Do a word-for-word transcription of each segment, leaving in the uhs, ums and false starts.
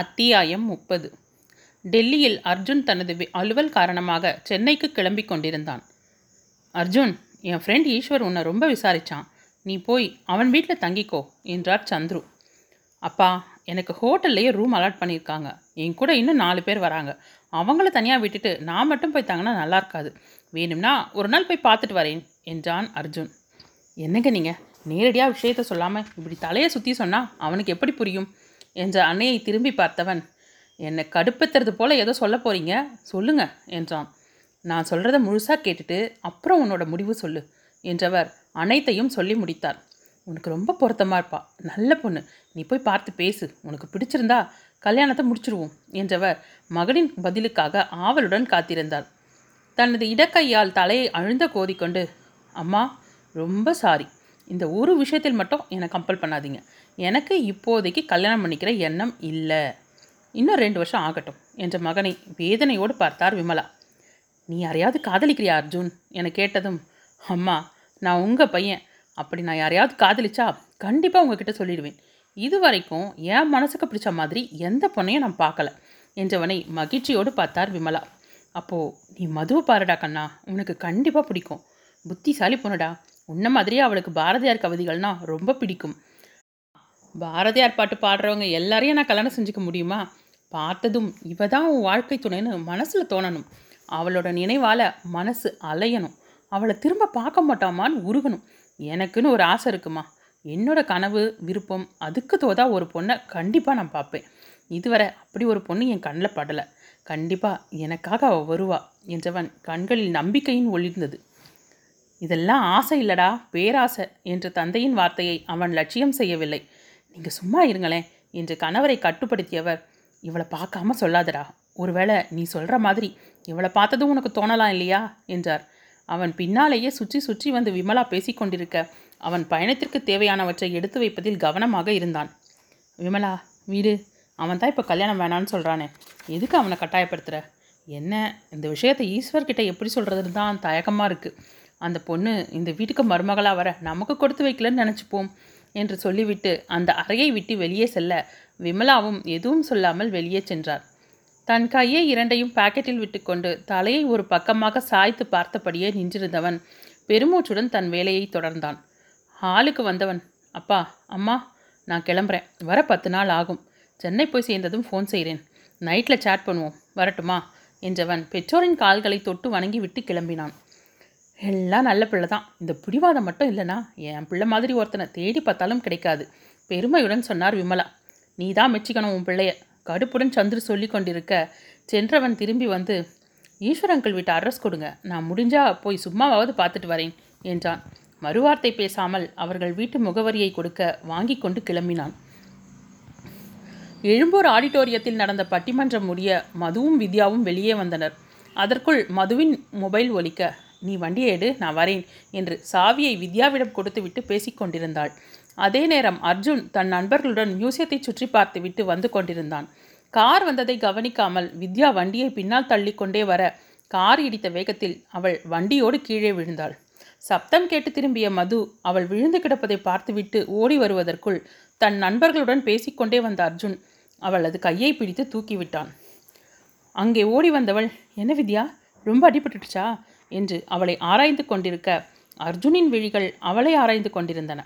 அத்தியாயம் முப்பது. டெல்லியில் அர்ஜுன் தனது அலுவல் காரணமாக சென்னைக்கு கிளம்பி கொண்டிருந்தான். அர்ஜுன், என் ஃப்ரெண்ட் ஈஸ்வர் உன்னை ரொம்ப விசாரித்தான், நீ போய் அவன் வீட்டில் தங்கிக்கோ என்றார் சந்துரு. அப்பா, எனக்கு ஹோட்டல்லையே ரூம் அலாட் பண்ணியிருக்காங்க, என் கூட இன்னும் நாலு பேர் வராங்க, அவங்கள தனியாக விட்டுட்டு நான் மட்டும் போய் தாங்கன்னா நல்லா இருக்காது, வேணும்னா ஒரு நாள் போய் பார்த்துட்டு வரேன் என்றான் அர்ஜுன். என்னங்க நீங்கள் நேரடியாக விஷயத்த சொல்லாமல் இப்படி தலையை சுற்றி சொன்னால் அவனுக்கு எப்படி புரியும் என்ற அன்னையை திரும்பி பார்த்தவன், என்னை கடுப்பத்துறது போல் ஏதோ சொல்ல போகிறீங்க, சொல்லுங்கள் என்றான். நான் சொல்கிறத முழுசாக கேட்டுட்டு அப்புறம் உன்னோட முடிவு சொல்லு என்றவர் அனைத்தையும் சொல்லி முடித்தார். உனக்கு ரொம்ப பொருத்தமாக இருப்பா, நல்ல பொண்ணு, நீ போய் பார்த்து பேசு, உனக்கு பிடிச்சிருந்தா கல்யாணத்தை முடிச்சிருவோம் என்றவர் மகனின் பதிலுக்காக ஆவலுடன் காத்திருந்தார். தனது இடக்கையால் தலையை அழுந்த கோதிக்கொண்டு, அம்மா ரொம்ப சாரி, இந்த ஒரு விஷயத்தில் மட்டும் என்னை கம்பல் பண்ணாதீங்க, எனக்கு இப்போதைக்கு கல்யாணம் பண்ணிக்கிற எண்ணம் இல்லை, இன்னும் ரெண்டு வருஷம் ஆகட்டும் என்ற மகனை வேதனையோடு பார்த்தார் விமலா. நீ யாரையாவது காதலிக்கிறியா அர்ஜுன் என கேட்டதும், அம்மா நான் உங்கள் பையன், அப்படி நான் யாரையாவது காதலிச்சா கண்டிப்பாக உங்ககிட்ட சொல்லிடுவேன், இது வரைக்கும் என் மனசுக்கு பிடிச்ச மாதிரி எந்த பொண்ணையும் நான் பார்க்கல என்றவனை மகிழ்ச்சியோடு பார்த்தார் விமலா. அப்போது நீ மதுவை பாருடா கண்ணா, உனக்கு கண்டிப்பாக பிடிக்கும், புத்திசாலி பொண்ணுடா, உன்ன மாதிரியே அவளுக்கு பாரதியார் கவிதைகள்னா ரொம்ப பிடிக்கும், பாரதியார் பாட்டு பாடுறவங்க எல்லாரையும் நான் கல்யாணம் செஞ்சுக்க முடியுமா, பார்த்ததும் இவ தான் உன் வாழ்க்கை துணைன்னு மனசில் தோணணும், அவளோட நினைவால் மனசு அலையணும், அவளை திரும்ப பார்க்க மாட்டாமான்னு உருகணும், எனக்குன்னு ஒரு ஆசை இருக்குமா, என்னோட கனவு விருப்பம், அதுக்கு தோதா ஒரு பொண்ணை கண்டிப்பாக நான் பார்ப்பேன், இதுவரை அப்படி ஒரு பொண்ணு என் கண்ணில் படலை, கண்டிப்பாக எனக்காக அவள் வருவா என்றவன் கண்களில் நம்பிக்கையின் ஒளிர்ந்தது. இதெல்லாம் ஆசை இல்லடா, பேராசை என்ற தந்தையின் வார்த்தையை அவன் லட்சியம் செய்யவில்லை. நீங்கள் சும்மா இருங்களேன் என்று கணவரை கட்டுப்படுத்தியவர், இவளை பார்க்காம சொல்லாதடா, ஒருவேளை நீ சொல்கிற மாதிரி இவளை பார்த்ததும் உனக்கு தோணலாம் இல்லையா என்றார். அவன் பின்னாலேயே சுற்றி சுற்றி வந்து விமலா பேசி கொண்டிருக்க அவன் பயணத்திற்கு தேவையானவற்றை எடுத்து வைப்பதில் கவனமாக இருந்தான். விமலா, வீடு அவன் தான் இப்போ கல்யாணம் வேணான்னு சொல்கிறானே, எதுக்கு அவனை கட்டாயப்படுத்துகிற, என்ன இந்த விஷயத்தை ஈஸ்வர்கிட்ட எப்படி சொல்கிறதுன்னு தான் தயக்கமாக இருக்குது, அந்த பொண்ணு இந்த வீட்டுக்கு மருமகளாக வர நமக்கு கொடுத்து வைக்கலன்னு நினச்சிப்போம் என்று சொல்லிவிட்டு அந்த அறையை விட்டு வெளியே செல்ல விமலாவும் எதுவும் சொல்லாமல் வெளியே சென்றார். தன் கையை இரண்டையும் பாக்கெட்டில் விட்டுக்கொண்டு தலையை ஒரு பக்கமாக சாய்த்து பார்த்தபடியே நின்றிருந்தவன் பெருமூச்சுடன் தன் வேலையை தொடர்ந்தான். ஹாலுக்கு வந்தவன், அப்பா அம்மா நான் கிளம்புறேன், வர பத்து நாள் ஆகும், சென்னை போய் சேர்ந்ததும் ஃபோன் செய்கிறேன், நைட்டில் சேட் பண்ணுவோம், வரட்டுமா என்றவன் பெற்றோரின் கால்களை தொட்டு வணங்கி விட்டு கிளம்பினான். எல்லாம் நல்ல பிள்ளை தான், இந்த பிடிவாதம் மட்டும் இல்லைனா என் பிள்ளை மாதிரி ஒருத்தனை தேடி பார்த்தாலும் கிடைக்காது பெருமையுடன் சொன்னார் விமலா. நீ தான் மெச்சிக்கணும் உன் பிள்ளைய, கடுப்புடன் சந்துரு சொல்லி கொண்டிருக்க சென்றவன் திரும்பி வந்து, ஈஸ்வர் அங்கிள் வீட்டு அட்ரஸ் கொடுங்க, நான் முடிஞ்சால் போய் சும்மாவாவது பார்த்துட்டு வரேன் என்றான். மறுவார்த்தை பேசாமல் அவர்கள் வீட்டு முகவரியை கொடுக்க வாங்கி கொண்டு கிளம்பினான். எழும்பூர் ஆடிட்டோரியத்தில் நடந்த பட்டிமன்றம் முடிய மதுவும் வித்யாவும் வெளியே வந்தனர். அதற்குள் மதுவின் மொபைல் ஒலிக்க, நீ வண்டியை எடு நான் வரேன் என்று சாவியை வித்யாவிடம் கொடுத்துவிட்டு பேசிக்கொண்டிருந்தாள். அதே நேரம் அர்ஜுன் தன் நண்பர்களுடன் மியூசியத்தை சுற்றி பார்த்து விட்டு வந்து கொண்டிருந்தான். கார் வந்ததை கவனிக்காமல் வித்யா வண்டியை பின்னால் தள்ளி கொண்டே வர கார் இடித்த வேகத்தில் அவள் வண்டியோடு கீழே விழுந்தாள். சப்தம் கேட்டு திரும்பிய மது அவள் விழுந்து கிடப்பதை பார்த்துவிட்டு ஓடி வருவதற்குள் தன் நண்பர்களுடன் பேசிக்கொண்டே வந்த அர்ஜுன் அவளது கையை பிடித்து தூக்கிவிட்டான். அங்கே ஓடி வந்தவள், என்ன வித்யா ரொம்ப அடிபட்டுடுச்சா என்று அவளை ஆராய்ந்து கொண்டிருக்க அர்ஜுனின் விழிகள் அவளை ஆராய்ந்து கொண்டிருந்தன.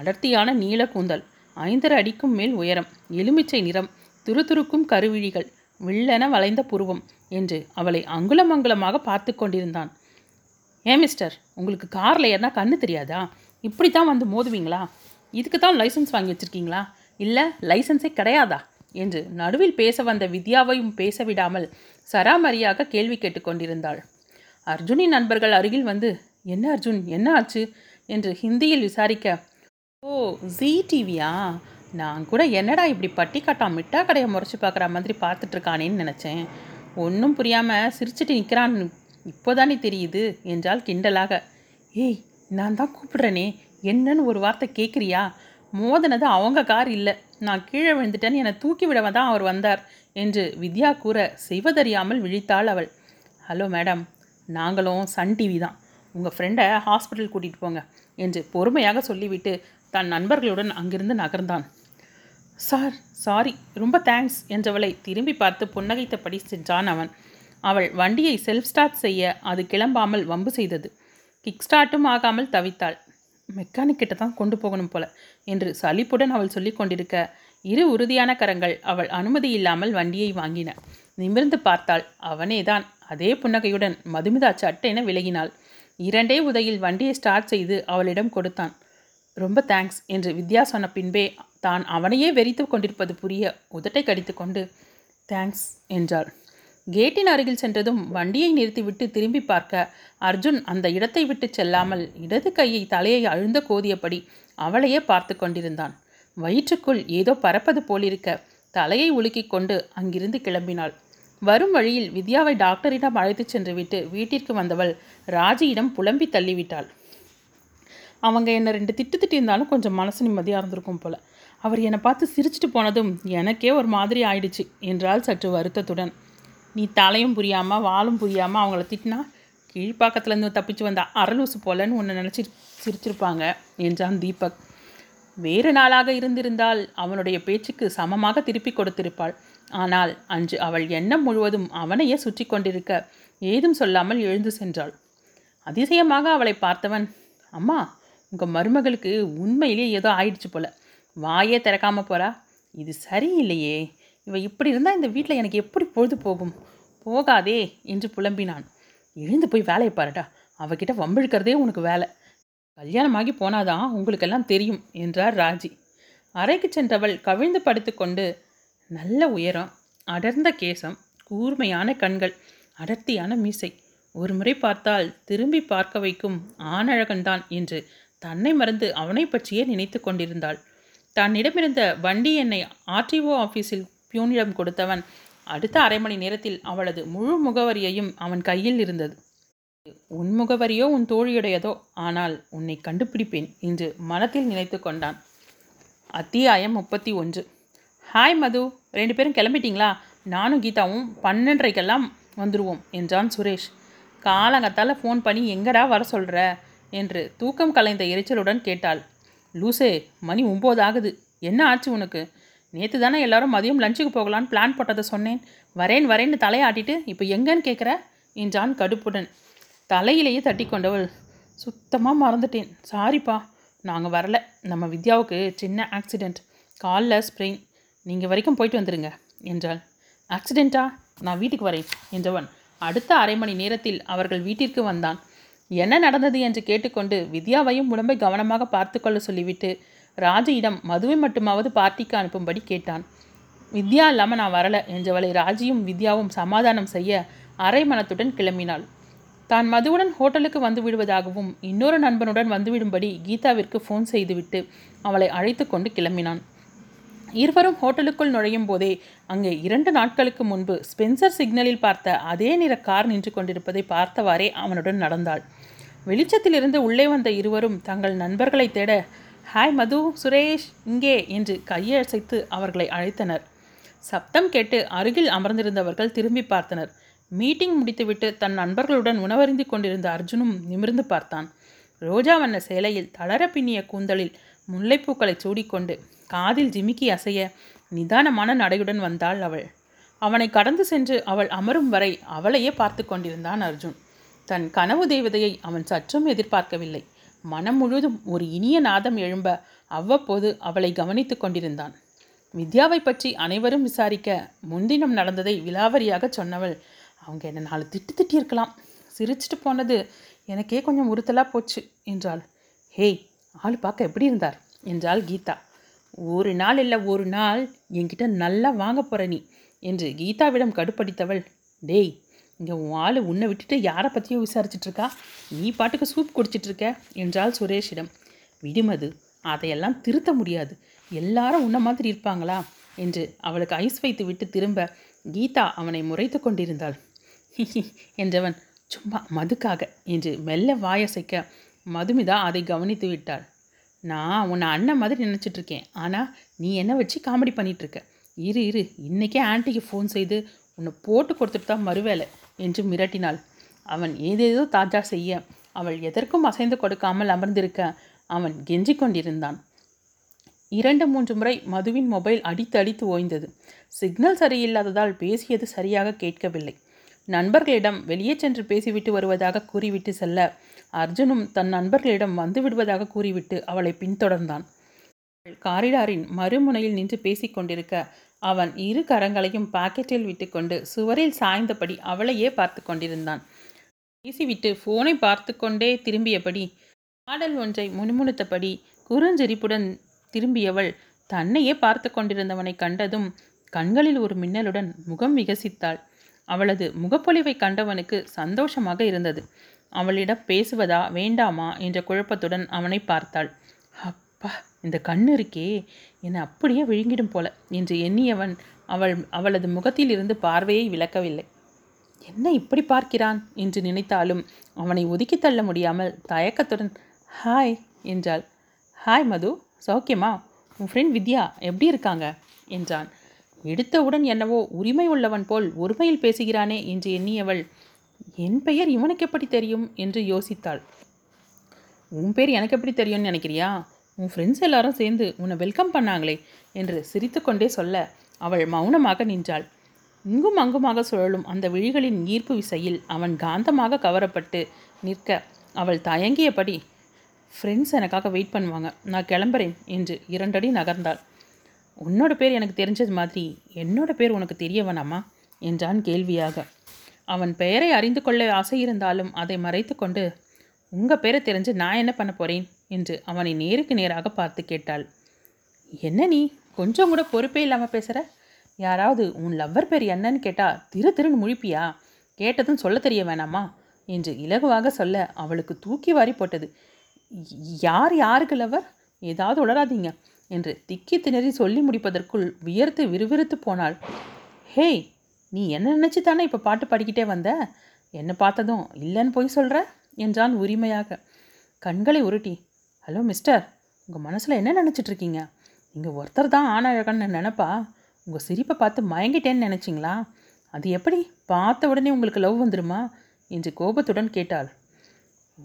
அடர்த்தியான நீல கூந்தல், ஐந்தரை அடிக்கும் மேல் உயரம், எலுமிச்சை நிறம், துருதுருக்கும் கருவிழிகள், வில்லென வளைந்த புருவம் என்று அவளை அங்குலம் அங்குலமாக பார்த்து கொண்டிருந்தான். ஏ மிஸ்டர், உங்களுக்கு காரில் ஏறினா கண்ணு தெரியாதா, இப்படி தான் வந்து மோதுவீங்களா, இதுக்கு தான் லைசன்ஸ் வாங்கி வச்சுருக்கீங்களா, இல்லை லைசன்ஸே கிடையாதா என்று நடுவில் பேச வந்த வித்யாவையும் பேச விடாமல் சராமரியாக கேள்வி கேட்டுக்கொண்டிருந்தாள். அர்ஜுனின் நண்பர்கள் அருகில் வந்து, என்ன அர்ஜுன் என்ன ஆச்சு என்று ஹிந்தியில் விசாரிக்க, ஓ ஜீ டிவியா, நான் கூட என்னடா இப்படி பட்டி காட்டான் மிட்டா கடையை முறைச்சி பார்க்குற மாதிரி பார்த்துட்ருக்கானேன்னு நினச்சேன், ஒன்றும் புரியாமல் சிரிச்சிட்டு நிற்கிறான்னு இப்போதானே தெரியுது என்றால் கிண்டலாக. ஏய் நான் தான் கூப்பிடுறேனே, என்னன்னு ஒரு வார்த்தை கேட்குறியா, மோதனது அவங்க கார் இல்லை, நான் கீழே விழுந்துட்டேன்னு என்னை தூக்கி விடவே தான் அவர் வந்தார் என்று வித்யா கூற செய்வதறியாமல் விழித்தாள் அவள். ஹலோ மேடம், நாங்களும் சன் டிவி தான், உங்கள் ஃப்ரெண்டை ஹாஸ்பிட்டல் கூட்டிகிட்டு போங்க என்று பொறுமையாக சொல்லிவிட்டு தன் நண்பர்களுடன் அங்கிருந்து நகர்ந்தான். சார் சாரி, ரொம்ப தேங்க்ஸ் என்றவளை திரும்பி பார்த்து புன்னகைத்தபடி சென்றான் அவன். அவள் வண்டியை செல்ஃப் ஸ்டார்ட் செய்ய அது கிளம்பாமல் வம்பு செய்தது. கிக் ஸ்டார்ட்டும் ஆகாமல் தவித்தாள். மெக்கானிக்கிட்ட தான் கொண்டு போகணும் போல என்று சலிப்புடன் அவள் சொல்லி கொண்டிருக்க இரு உறுதியான கரங்கள் அவள் அனுமதி இல்லாமல் வண்டியை வாங்கின. நிமிர்ந்து பார்த்தாள். அவனேதான். அதே புன்னகையுடன் மதுமிதா சட்டென விலகினாள். இரண்டே உதையில் வண்டியை ஸ்டார்ட் செய்து அவளிடம் கொடுத்தான். ரொம்ப தேங்க்ஸ் என்று வித்யா சொன்ன பின்பே தான் அவனையே வெறித்து கொண்டிருப்பது புரிய உதட்டை கடித்து கொண்டு தேங்க்ஸ் என்றாள். கேட்டின் அருகில் சென்றதும் வண்டியை நிறுத்திவிட்டு திரும்பி பார்க்க அர்ஜுன் அந்த இடத்தை விட்டு செல்லாமல் இடது கையை தலையை அழுந்த கோதியபடி அவளையே பார்த்து கொண்டிருந்தான். வயிற்றுக்குள் ஏதோ பறப்பது போலிருக்க தலையை உலுக்கி கொண்டு அங்கிருந்து கிளம்பினாள். வரும் வழியில் வித்யாவை டாக்டரிடம் அழைத்து சென்று விட்டு வீட்டிற்கு வந்தவள் ராஜியிடம் புலம்பி தள்ளிவிட்டாள். அவங்க என்னை ரெண்டு திட்டு திட்டிருந்தாலும் கொஞ்சம் மனசு நிம்மதியாக இருந்திருக்கும் போல். அவர் என்னை பார்த்து சிரிச்சிட்டு போனதும் எனக்கே ஒரு மாதிரி ஆயிடுச்சு என்றால் சற்று வருத்தத்துடன். நீ தலையும் புரியாமல் வாலும் புரியாமல் அவங்கள திட்டினா கீழ்ப்பாக்கத்துலேருந்து தப்பிச்சு வந்த அரலூசு போலன்னு உன்னை நினச்சி சிரிச்சிருப்பாங்க என்றான் தீபக். வேறு நாளாக இருந்திருந்தால் அவனுடைய பேச்சுக்கு சமமாக திருப்பி கொடுத்திருப்பாள். ஆனால் அன்று அவள் எண்ணம் முழுவதும் அவனையே சுற்றி கொண்டிருக்க ஏதும் சொல்லாமல் எழுந்து சென்றாள். அதிசயமாக அவளை பார்த்தவன், அம்மா உங்கள் மருமகளுக்கு உண்மையிலே ஏதோ ஆயிடுச்சு போல, வாயே திறக்காமல் போகிறா, இது சரியில்லையே, இவள் இப்படி இருந்தால் இந்த வீட்டில் எனக்கு எப்படி பொழுது போகும், போகாதே என்று புலம்பினான். எழுந்து போய் வேலையை பாருடா, அவகிட்ட வம்பிழுக்கிறதே உனக்கு வேலை, கல்யாணமாகி போனாதான் உங்களுக்கெல்லாம் தெரியும் என்றார் ராஜி. அறைக்கு சென்றவள் கவிழ்ந்து படுத்துக்கொண்டு நல்ல உயரம், அடர்ந்த கேசம், கூர்மையான கண்கள், அடர்த்தியான மீசை, ஒரு முறை பார்த்தால் திரும்பி பார்க்க வைக்கும் ஆணழகன்தான் என்று தன்னை மறந்து அவனை பற்றியே நினைத்து கொண்டிருந்தாள். தன்னிடமிருந்த வண்டி எண்ணை ஆர்டிஓ ஆஃபீஸில் பியூனிடம் கொடுத்தவன் அடுத்த அரை மணி நேரத்தில் அவளது முழு முகவரியையும் அவன் கையில் இருந்தது. உன் முகவரியோ உன் தோழியுடையதோ, ஆனால் உன்னை கண்டுபிடிப்பேன் என்று மனத்தில் நினைத்து கொண்டான். அத்தியாயம் முப்பத்தி ஒன்று. ஹாய் மது, ரெண்டு பேரும் கிளம்பிட்டிங்களா? நானும் கீதாவும் பன்னெண்டரைக்கெல்லாம் வந்துடுவோம் என்றான் சுரேஷ். காலங்கத்தால் ஃபோன் பண்ணி எங்கடா வர சொல்கிற என்று தூக்கம் கலைந்த எரிச்சலுடன் கேட்டாள். லூசே, மணி ஒம்பது ஆகுது, என்ன ஆச்சு உனக்கு? நேற்று தானே எல்லாரும் மதியம் லஞ்சுக்கு போகலான்னு பிளான் போட்டதை சொன்னேன், வரேன் வரேன்னு தலையாட்டிட்டு இப்போ எங்கன்னு கேட்குற என்றான் கடுப்புடன். தலையிலேயே தட்டி கொண்டவள், சுத்தமாக மறந்துட்டேன், சாரிப்பா, நாங்கள் வரல, நம்ம வித்யாவுக்கு சின்ன ஆக்சிடெண்ட், காலில் ஸ்ப்ரெயின், நீங்கள் வரைக்கும் போயிட்டு வந்துடுங்க என்றாள். ஆக்சிடெண்ட்டா? நான் வீட்டுக்கு வரேன் என்றவன் அடுத்த அரை மணி நேரத்தில் அவர்கள் வீட்டிற்கு வந்தான். என்ன நடந்தது என்று கேட்டுக்கொண்டு வித்யாவையும் உடம்பை கவனமாக பார்த்து கொள்ள சொல்லிவிட்டு ராஜியிடம் மதுவை மட்டுமாவது பார்ட்டிக்கு அனுப்பும்படி கேட்டான். வித்யா இல்லாமல் நான் வரலை என்றவளை ராஜியும் வித்யாவும் சமாதானம் செய்ய அரை மனத்துடன் கிளம்பினாள். தான் மதுவுடன் ஹோட்டலுக்கு வந்து விடுவதாகவும் இன்னொரு நண்பனுடன் வந்துவிடும்படி கீதாவிற்கு ஃபோன் செய்துவிட்டு அவளை அழைத்து கொண்டு கிளம்பினான். இருவரும் ஹோட்டலுக்குள் நுழையும் போதே அங்கே இரண்டு நாட்களுக்கு முன்பு ஸ்பென்சர் சிக்னலில் பார்த்த அதே நிற கார் நின்று கொண்டிருப்பதை பார்த்தவாறே அவனுடன் நடந்தாள். வெளிச்சத்திலிருந்து உள்ளே வந்த இருவரும் தங்கள் நண்பர்களை தேட ஹாய் மது, சுரேஷ் இங்கே என்று கையசைத்து அவர்களை அழைத்தனர். சப்தம் கேட்டு அருகில் அமர்ந்திருந்தவர்கள் திரும்பி பார்த்தனர். மீட்டிங் முடித்துவிட்டு தன் நண்பர்களுடன் உணவறிந்து கொண்டிருந்த அர்ஜுனும் நிமிர்ந்து பார்த்தான். ரோஜா வண்ண சேலையில் தளர பின்னிய கூந்தலில் முல்லைப்பூக்களை சூடிக்கொண்டு காதில் ஜிமிக்கி அசைய நிதானமான நடையுடன் வந்தாள் அவள். அவனை கடந்து சென்று அவள் அமரும் வரை அவளையே பார்த்து கொண்டிருந்தான் அர்ஜுன். தன் கனவு தேவதையை அவன் சற்றும் எதிர்பார்க்கவில்லை. மனம் முழுவதும் ஒரு இனிய நாதம் எழும்ப அவ்வப்போது அவளை கவனித்து கொண்டிருந்தான். வித்யாவை பற்றி அனைவரும் விசாரிக்க முன்தினம் நடந்ததை விலாவரியாக சொன்னவள், அவங்க என்ன நாலு திட்டு திட்டியிருக்கலாம், சிரிச்சிட்டு போனது எனக்கே கொஞ்சம் உறுத்தலாக போச்சு என்றாள். ஹேய், ஆள் பார்க்க எப்படி இருந்தார் என்றாள் கீதா. ஒரு நாள் இல்லை ஒரு நாள் என்கிட்ட நல்லா வாங்க போகிற நீ என்று கீதாவிடம் கடுப்படித்தவள், டேய் இங்கே உன் ஆள் உன்னை விட்டுட்டு யாரை பற்றியும் விசாரிச்சிட்ருக்கா, நீ பாட்டுக்கு சூப் குடிச்சிட்ருக்க என்றாள் சுரேஷிடம். விடுமது, அதையெல்லாம் திருத்த முடியாது, எல்லாரும் உன்ன மாதிரி இருப்பாங்களா என்று அவளுக்கு ஐஸ் வைத்து விட்டு திரும்ப கீதா அவனை முறைத்து கொண்டிருந்தாள். என்றவன் சும்மா மதுக்காக என்று மெல்ல வாயசைக்க மதுமிதா அதை கவனித்து விட்டாள். நான் உன்னை அண்ணன் மாதிரி நினச்சிட்ருக்கேன், ஆனால் நீ என்னை வச்சு காமெடி பண்ணிகிட்ருக்க, இரு இரு இன்றைக்கே ஆண்டிக்கு ஃபோன் செய்து உன்னை போட்டு கொடுத்துட்டு தான் மறுவேலை என்று மிரட்டினாள். அவன் ஏதேதோ தாஜா செய்ய அவள் எதற்கும் அசைந்து கொடுக்காமல் அமர்ந்திருக்க அவன் கெஞ்சிக் கொண்டிருந்தான். இரண்டு மூன்று முறை மதுவின் மொபைல் அடித்து அடித்து ஓய்ந்தது. சிக்னல் சரியில்லாததால் பேசியது சரியாக கேட்கவில்லை. நண்பர்களிடம் வெளியே சென்று பேசிவிட்டு வருவதாக கூறிவிட்டு செல்ல, அர்ஜுனும் தன் நண்பர்களிடம் வந்துவிடுவதாக கூறிவிட்டு அவளை பின்தொடர்ந்தான். காரிடாரின் மறுமுனையில் நின்று பேசிக்கொண்டிருக்க அவன் இரு கரங்களையும் பாக்கெட்டில் விட்டுக்கொண்டு சுவரில் சாய்ந்தபடி அவளையே பார்த்து கொண்டிருந்தான். பேசிவிட்டு ஃபோனை பார்த்து கொண்டே திரும்பியபடி பாடல் ஒன்றை முணுமுணுத்தபடி குறுஞ்சிரிப்புடன் திரும்பியவள் தன்னையே பார்த்து கொண்டிருந்தவனை கண்டதும் கண்களில் ஒரு மின்னலுடன் முகம் விகசித்தாள். அவளது முகப்பொலிவை கண்டவனுக்கு சந்தோஷமாக இருந்தது. அவளிடம் பேசுவதா வேண்டாமா என்ற குழப்பத்துடன் அவனை பார்த்தாள். அப்பா, இந்த கண்ணு இருக்கே, என்னை அப்படியே விழுங்கிடும் போல என்று எண்ணியவன் அவள் அவளது முகத்திலிருந்து பார்வையை விலக்கவில்லை. என்ன இப்படி பார்க்கிறான் என்று நினைத்தாலும் அவனை ஒதுக்கி தள்ள முடியாமல் தயக்கத்துடன் ஹாய் என்றாள். ஹாய் மது, சௌக்கியமா? உன் ஃப்ரெண்ட் வித்யா எப்படி இருக்காங்க என்றான். எடுத்தவுடன் என்னவோ உரிமை உள்ளவன் போல் ஒருமையில் பேசுகிறானே என்று எண்ணியவள் என் பெயர் இவனுக்கு எப்படி தெரியும் என்று யோசித்தாள். உன் பேர் எனக்கு எப்படி தெரியும்னு நினைக்கிறியா? உன் ஃப்ரெண்ட்ஸ் எல்லாரும் சேர்ந்து உன்னை வெல்கம் பண்ணாங்களே என்று சிரித்து கொண்டே சொல்ல அவள் மௌனமாக நின்றாள். இங்கும் அங்குமாக சுழலும் அந்த விழிகளின் ஈர்ப்பு விசையில் அவன் காந்தமாக கவரப்பட்டு நிற்க அவள் தயங்கியபடி ஃப்ரெண்ட்ஸ் எனக்காக வெயிட் பண்ணுவாங்க, நான் கிளம்புறேன் என்று இரண்டடி நகர்ந்தாள். உன்னோட பேர் எனக்கு தெரிஞ்சது மாதிரி என்னோட பேர் உனக்கு தெரியவனாமா என்றான் கேள்வியாக. அவன் பெயரை அறிந்து கொள்ள ஆசை இருந்தாலும் அதை மறைத்து கொண்டு உங்கள் பேரை தெரிஞ்சு நான் என்ன பண்ண போகிறேன் என்று அவனை நேருக்கு நேராக பார்த்து கேட்டாள். என்ன நீ கொஞ்சம் கூட பொறுப்பே இல்லாமல் பேசுகிற? யாராவது உன் லவ்வர் பேர் என்னன்னு கேட்டால் திரு திருன்னு முழிப்பியா? கேட்டதும் சொல்ல தெரிய வேணாமா என்று இலகுவாக சொல்ல அவளுக்கு தூக்கி வாரி போட்டது. யார் யாருக்கு லவ்வர்? ஏதாவது உளராதீங்க என்று திக்கி திணறி சொல்லி முடிப்பதற்குள் வியர்த்து விறுவிறுத்து போனாள். ஹேய், நீ என்ன நினச்சி தானே இப்போ பாட்டு பாடிக்கிட்டே வந்த? என்னை பார்த்ததும் இல்லைன்னு போய் சொல்கிற என்றான் உரிமையாக. கண்களை உருட்டி, ஹலோ மிஸ்டர், உங்கள் மனசில் என்ன நினச்சிட்ருக்கீங்க? நீங்கள் ஒருத்தர் தான் ஆணழகன்னு நினப்பா, உங்கள் சிரிப்பை பார்த்து மயங்கிட்டேன்னு நினச்சிங்களா? அது எப்படி, பார்த்த உடனே உங்களுக்கு லவ் வந்துடுமா என்று கோபத்துடன் கேட்டாள்.